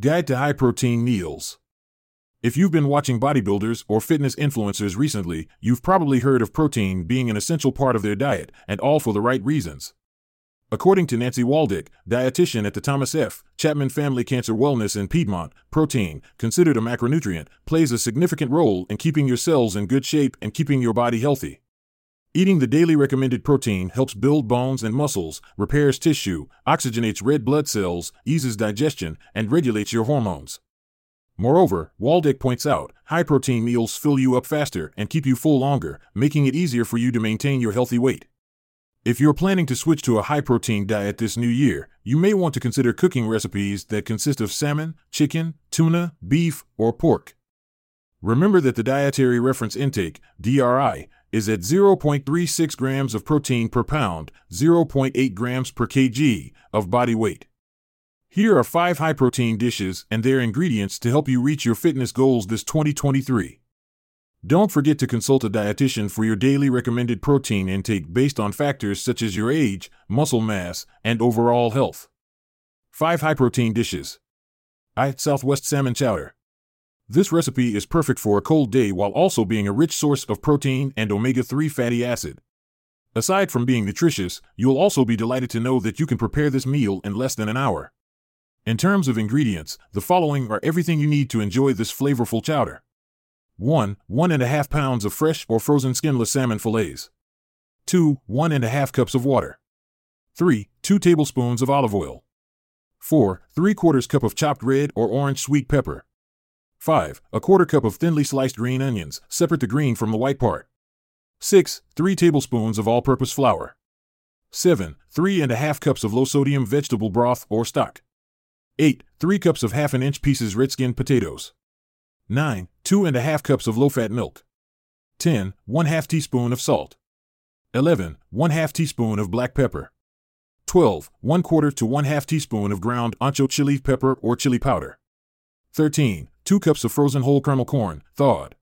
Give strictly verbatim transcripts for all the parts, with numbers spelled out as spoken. Guide to high-protein meals. If you've been watching bodybuilders or fitness influencers recently, you've probably heard of protein being an essential part of their diet, and all for the right reasons. According to Nancy Waldeck, dietitian at the Thomas F. Chapman Family Cancer Wellness in Piedmont, protein, considered a macronutrient, plays a significant role in keeping your cells in good shape and keeping your body healthy. Eating the daily recommended protein helps build bones and muscles, repairs tissue, oxygenates red blood cells, eases digestion, and regulates your hormones. Moreover, Waldeck points out, high-protein meals fill you up faster and keep you full longer, making it easier for you to maintain your healthy weight. If you're planning to switch to a high-protein diet this new year, you may want to consider cooking recipes that consist of salmon, chicken, tuna, beef, or pork. Remember that the Dietary Reference Intake, D R I, is at zero point three six grams of protein per pound, zero point eight grams per kilogram of body weight. Here are five high-protein dishes and their ingredients to help you reach your fitness goals this twenty twenty-three. Don't forget to consult a dietitian for your daily recommended protein intake based on factors such as your age, muscle mass, and overall health. five High-Protein Dishes. one Southwest Salmon Chowder. This recipe is perfect for a cold day while also being a rich source of protein and omega three fatty acid. Aside from being nutritious, you'll also be delighted to know that you can prepare this meal in less than an hour. In terms of ingredients, the following are everything you need to enjoy this flavorful chowder. one. one and a half pounds of fresh or frozen skinless salmon fillets. two. one and a half cups of water. three. two tablespoons of olive oil. four. three quarters cup of chopped red or orange sweet pepper. five. a quarter cup of thinly sliced green onions, separate the green from the white part. six. three tablespoons of all-purpose flour. seven. three and a half cups of low-sodium vegetable broth or stock. eight. three cups of half an inch pieces red-skinned potatoes. nine. two and a half cups of low-fat milk. ten. one half teaspoon of salt. eleven. one half teaspoon of black pepper. twelve. one quarter to one half teaspoon of ground ancho chili pepper or chili powder. thirteen. two cups of frozen whole kernel corn, thawed.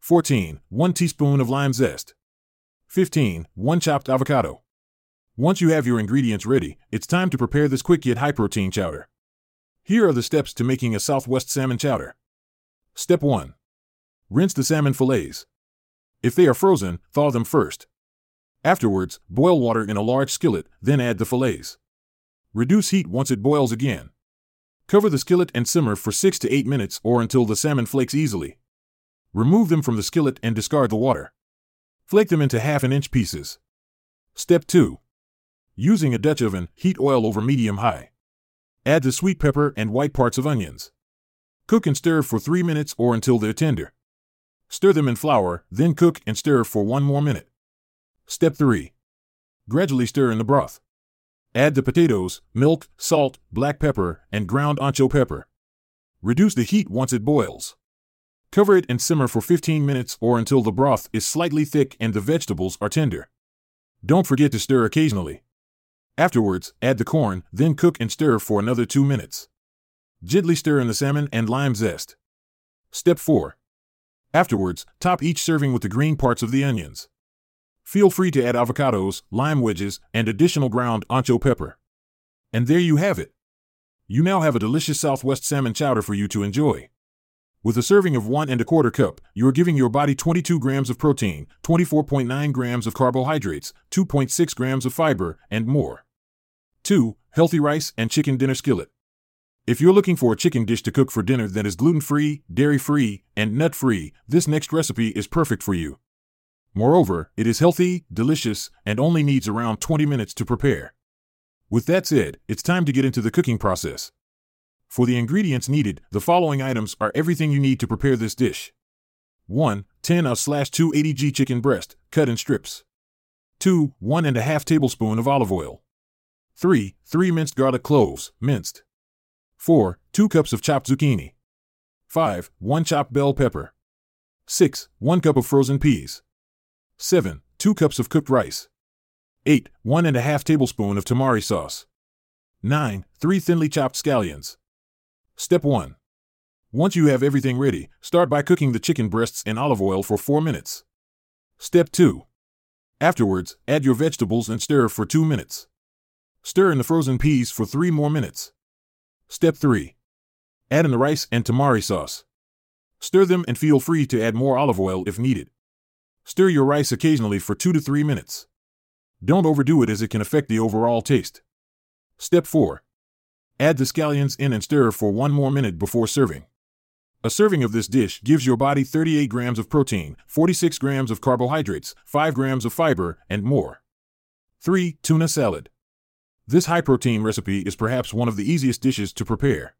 fourteen. one teaspoon of lime zest. fifteen. one chopped avocado. Once you have your ingredients ready, it's time to prepare this quick yet high-protein chowder. Here are the steps to making a Southwest salmon chowder. Step one. Rinse the salmon fillets. If they are frozen, thaw them first. Afterwards, boil water in a large skillet, then add the fillets. Reduce heat once it boils again. Cover the skillet and simmer for six to eight minutes or until the salmon flakes easily. Remove them from the skillet and discard the water. Flake them into half an inch pieces. Step two. Using a Dutch oven, heat oil over medium-high. Add the sweet pepper and white parts of onions. Cook and stir for three minutes or until they're tender. Stir them in flour, then cook and stir for one more minute. Step three. Gradually stir in the broth. Add the potatoes, milk, salt, black pepper, and ground ancho pepper. Reduce the heat once it boils. Cover it and simmer for fifteen minutes or until the broth is slightly thick and the vegetables are tender. Don't forget to stir occasionally. Afterwards, add the corn, then cook and stir for another two minutes. Gently stir in the salmon and lime zest. Step four. Afterwards, top each serving with the green parts of the onions. Feel free to add avocados, lime wedges, and additional ground ancho pepper. And there you have it. You now have a delicious Southwest salmon chowder for you to enjoy. With a serving of one and a quarter cup, you are giving your body twenty-two grams of protein, twenty-four point nine grams of carbohydrates, two point six grams of fiber, and more. two. Healthy rice and chicken dinner skillet. If you're looking for a chicken dish to cook for dinner that is gluten-free, dairy-free, and nut-free, this next recipe is perfect for you. Moreover, it is healthy, delicious, and only needs around twenty minutes to prepare. With that said, it's time to get into the cooking process. For the ingredients needed, the following items are everything you need to prepare this dish. one. ten ounce two eighty grams chicken breast, cut in strips. two. one and a half tablespoon of olive oil. three. three minced garlic cloves, minced. four. two cups of chopped zucchini. five. one chopped bell pepper. six. one cup of frozen peas. seven. two cups of cooked rice. eight. one and a half tablespoon of tamari sauce. nine. three thinly chopped scallions. Step one. Once you have everything ready, start by cooking the chicken breasts in olive oil for four minutes. Step two. Afterwards, add your vegetables and stir for two minutes. Stir in the frozen peas for three more minutes. Step three. Add in the rice and tamari sauce. Stir them and feel free to add more olive oil if needed. Stir your rice occasionally for two to three minutes. Don't overdo it as it can affect the overall taste. Step four. Add the scallions in and stir for one more minute before serving. A serving of this dish gives your body thirty-eight grams of protein, forty-six grams of carbohydrates, five grams of fiber, and more. three. Tuna salad. This high-protein recipe is perhaps one of the easiest dishes to prepare.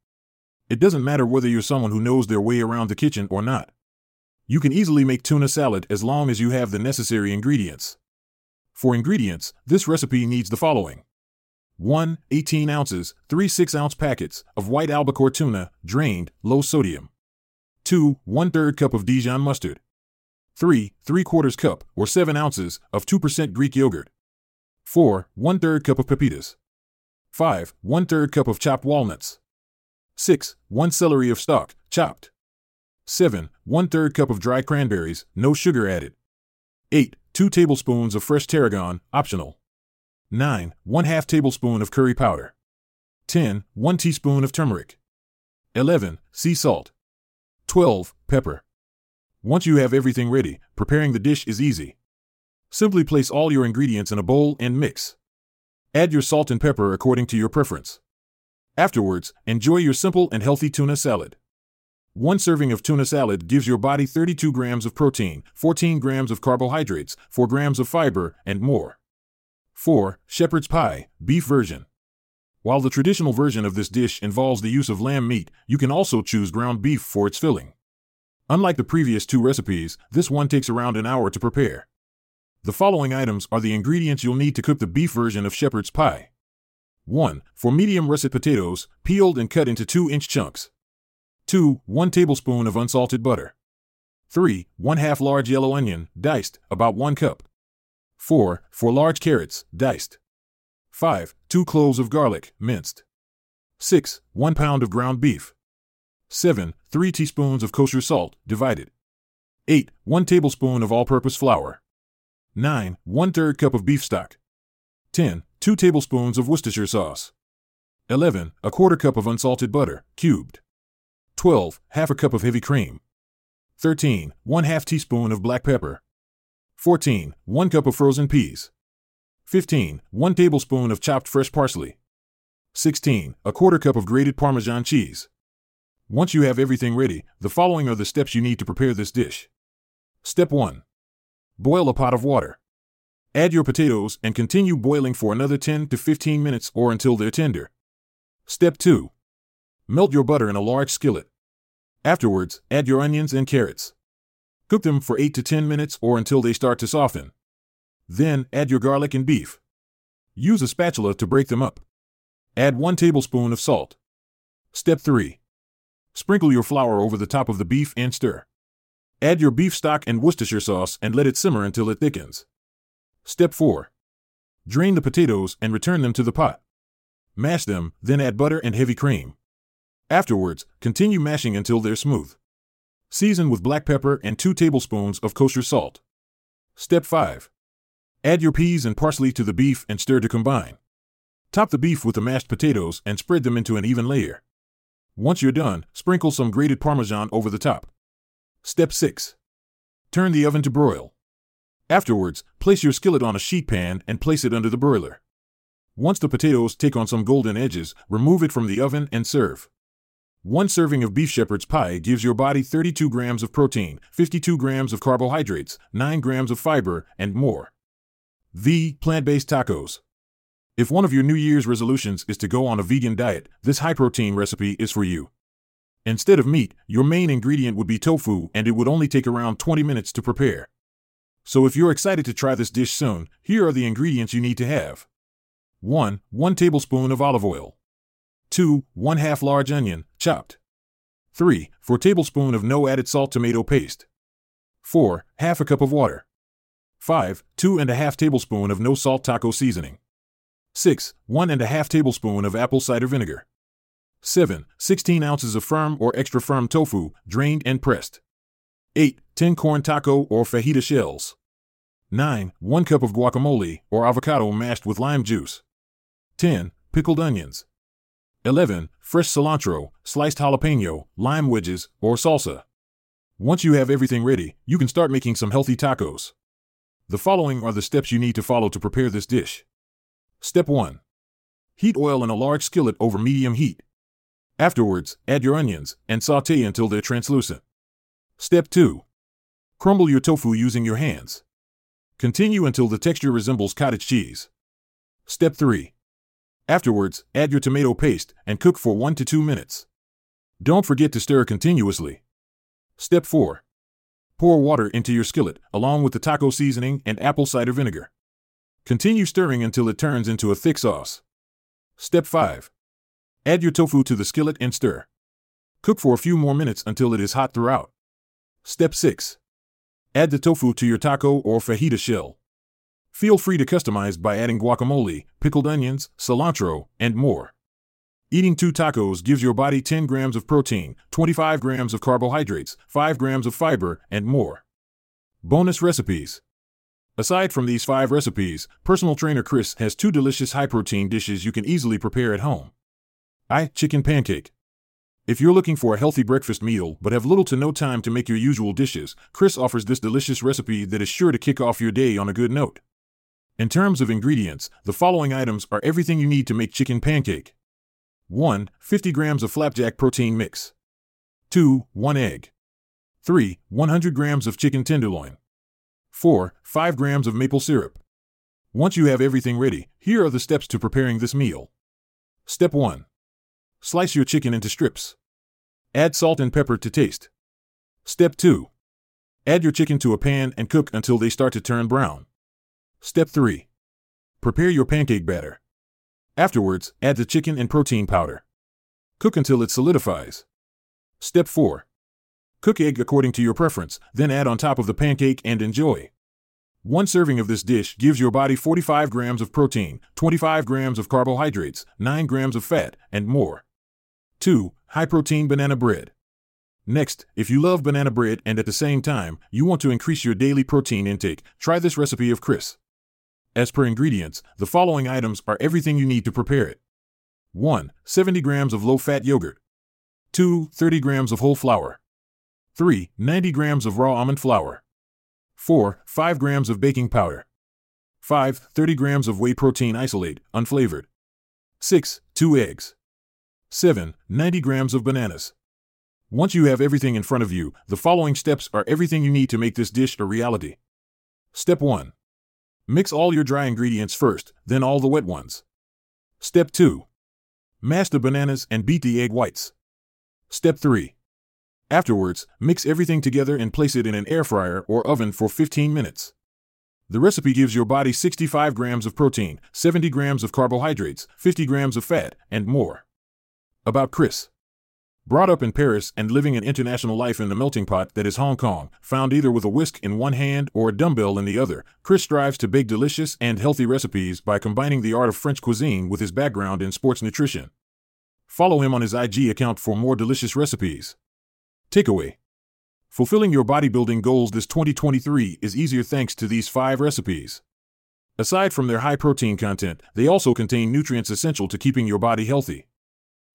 It doesn't matter whether you're someone who knows their way around the kitchen or not. You can easily make tuna salad as long as you have the necessary ingredients. For ingredients, this recipe needs the following. one. eighteen ounces, three six-ounce packets of white albacore tuna, drained, low sodium. two. one third cup of Dijon mustard. three. three quarters cup, or seven ounces, of two percent Greek yogurt. four. one third cup of pepitas. five. one third cup of chopped walnuts. six. one celery of stalk, chopped. seven. one third cup of dry cranberries, no sugar added. eight. two tablespoons of fresh tarragon, optional. nine. one half tablespoon of curry powder. ten. one teaspoon of turmeric. eleven. Sea salt. twelve. Pepper. Once you have everything ready, preparing the dish is easy. Simply place all your ingredients in a bowl and mix. Add your salt and pepper according to your preference. Afterwards, enjoy your simple and healthy tuna salad. One serving of tuna salad gives your body thirty-two grams of protein, fourteen grams of carbohydrates, four grams of fiber, and more. four. Shepherd's pie, beef version. While the traditional version of this dish involves the use of lamb meat, you can also choose ground beef for its filling. Unlike the previous two recipes, this one takes around an hour to prepare. The following items are the ingredients you'll need to cook the beef version of shepherd's pie. one. For medium russet potatoes, peeled and cut into two inch chunks. two. one tablespoon of unsalted butter. three. one half large yellow onion, diced, about one cup. four. four large carrots, diced. five. two cloves of garlic, minced. six. one pound of ground beef. seven. three teaspoons of kosher salt, divided. eight. one tablespoon of all-purpose flour. nine. one third cup of beef stock. ten. two tablespoons of Worcestershire sauce. eleven. A quarter cup of unsalted butter, cubed. twelve. Half a cup of heavy cream. thirteen. One half teaspoon of black pepper. fourteen. One cup of frozen peas. fifteen. One tablespoon of chopped fresh parsley. sixteen. A quarter cup of grated Parmesan cheese. Once you have everything ready, the following are the steps you need to prepare this dish. Step one. Boil a pot of water. Add your potatoes and continue boiling for another ten to fifteen minutes or until they're tender. Step two. Melt your butter in a large skillet. Afterwards, add your onions and carrots. Cook them for eight to ten minutes or until they start to soften. Then, add your garlic and beef. Use a spatula to break them up. Add one tablespoon of salt. Step three. Sprinkle your flour over the top of the beef and stir. Add your beef stock and Worcestershire sauce and let it simmer until it thickens. Step four. Drain the potatoes and return them to the pot. Mash them, then add butter and heavy cream. Afterwards, continue mashing until they're smooth. Season with black pepper and two tablespoons of kosher salt. Step five. Add your peas and parsley to the beef and stir to combine. Top the beef with the mashed potatoes and spread them into an even layer. Once you're done, sprinkle some grated Parmesan over the top. Step six. Turn the oven to broil. Afterwards, place your skillet on a sheet pan and place it under the broiler. Once the potatoes take on some golden edges, remove it from the oven and serve. One serving of beef shepherd's pie gives your body thirty-two grams of protein, fifty-two grams of carbohydrates, nine grams of fiber, and more. The plant-based tacos. If one of your New Year's resolutions is to go on a vegan diet, this high-protein recipe is for you. Instead of meat, your main ingredient would be tofu, and it would only take around twenty minutes to prepare. So if you're excited to try this dish soon, here are the ingredients you need to have. one. one tablespoon of olive oil. two. one half large onion, chopped. three. four tablespoons of no added salt tomato paste. four. Half a cup of water. five. two and a half tablespoons of no salt taco seasoning. six. one and a half tablespoons of apple cider vinegar. seven. sixteen ounces of firm or extra firm tofu, drained and pressed. eight. ten corn taco or fajita shells. nine. one cup of guacamole or avocado mashed with lime juice. ten. Pickled onions. eleven Fresh cilantro, sliced jalapeno, lime wedges, or salsa. Once you have everything ready, you can start making some healthy tacos. The following are the steps you need to follow to prepare this dish. Step one. Heat oil in a large skillet over medium heat. Afterwards, add your onions and sauté until they're translucent. Step two. Crumble your tofu using your hands. Continue until the texture resembles cottage cheese. Step three. Afterwards, add your tomato paste and cook for one to two minutes. Don't forget to stir continuously. Step four. Pour water into your skillet, along with the taco seasoning and apple cider vinegar. Continue stirring until it turns into a thick sauce. Step five. Add your tofu to the skillet and stir. Cook for a few more minutes until it is hot throughout. Step six. Add the tofu to your taco or fajita shell. Feel free to customize by adding guacamole, pickled onions, cilantro, and more. Eating two tacos gives your body ten grams of protein, twenty-five grams of carbohydrates, five grams of fiber, and more. Bonus recipes. Aside from these five recipes, personal trainer Chris has two delicious high-protein dishes you can easily prepare at home. one Chicken pancake. If you're looking for a healthy breakfast meal but have little to no time to make your usual dishes, Chris offers this delicious recipe that is sure to kick off your day on a good note. In terms of ingredients, the following items are everything you need to make chicken pancake. one fifty grams of flapjack protein mix. two one egg. three one hundred grams of chicken tenderloin. four five grams of maple syrup. Once you have everything ready, here are the steps to preparing this meal. Step one. Slice your chicken into strips. Add salt and pepper to taste. Step two. Add your chicken to a pan and cook until they start to turn brown. Step three. Prepare your pancake batter. Afterwards, add the chicken and protein powder. Cook until it solidifies. Step four. Cook egg according to your preference, then add on top of the pancake and enjoy. One serving of this dish gives your body forty-five grams of protein, twenty-five grams of carbohydrates, nine grams of fat, and more. two High-protein banana bread. Next, if you love banana bread and at the same time, you want to increase your daily protein intake, try this recipe of Chris. As per ingredients, the following items are everything you need to prepare it. one seventy grams of low-fat yogurt. two thirty grams of whole flour. three ninety grams of raw almond flour. four five grams of baking powder. five thirty grams of whey protein isolate, unflavored. six two eggs. seven ninety grams of bananas. Once you have everything in front of you, the following steps are everything you need to make this dish a reality. Step one. Mix all your dry ingredients first, then all the wet ones. Step two. Mash the bananas and beat the egg whites. Step three. Afterwards, mix everything together and place it in an air fryer or oven for fifteen minutes. The recipe gives your body sixty-five grams of protein, seventy grams of carbohydrates, fifty grams of fat, and more. About Chris. Brought up in Paris and living an international life in the melting pot that is Hong Kong, found either with a whisk in one hand or a dumbbell in the other, Chris strives to bake delicious and healthy recipes by combining the art of French cuisine with his background in sports nutrition. Follow him on his I G account for more delicious recipes. Takeaway. Fulfilling your bodybuilding goals this twenty twenty-three is easier thanks to these five recipes. Aside from their high protein content, they also contain nutrients essential to keeping your body healthy.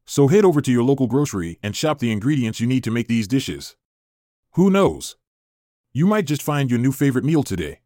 So head over to your local grocery and shop the ingredients you need to make these dishes. Who knows? You might just find your new favorite meal today.